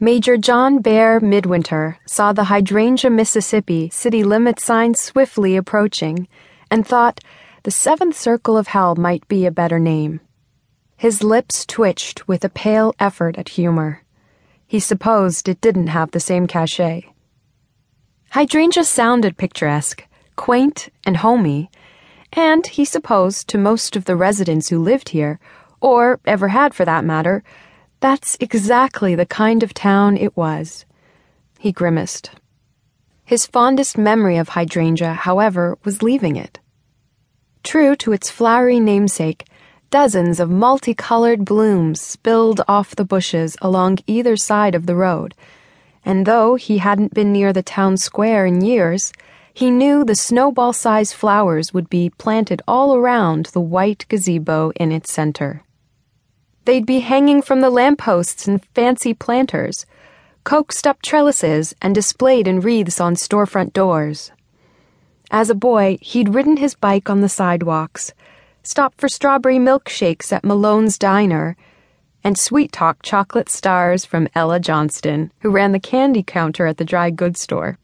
Major John Bear Midwinter saw the Hydrangea, Mississippi city limit sign swiftly approaching and thought the seventh circle of hell might be a better name. His lips twitched with a pale effort at humor. He supposed it didn't have the same cachet. Hydrangea sounded picturesque, quaint, and homey, and he supposed to most of the residents who lived here, or ever had for that matter, that's exactly the kind of town it was. He grimaced. His fondest memory of Hydrangea, however, was leaving it. True to its flowery namesake, dozens of multicolored blooms spilled off the bushes along either side of the road, and though he hadn't been near the town square in years, he knew the snowball-sized flowers would be planted all around the white gazebo in its center. They'd be hanging from the lampposts in fancy planters, coaxed up trellises, and displayed in wreaths on storefront doors. As a boy, he'd ridden his bike on the sidewalks, stopped for strawberry milkshakes at Malone's Diner, and sweet-talked chocolate stars from Ella Johnston, who ran the candy counter at the dry goods store.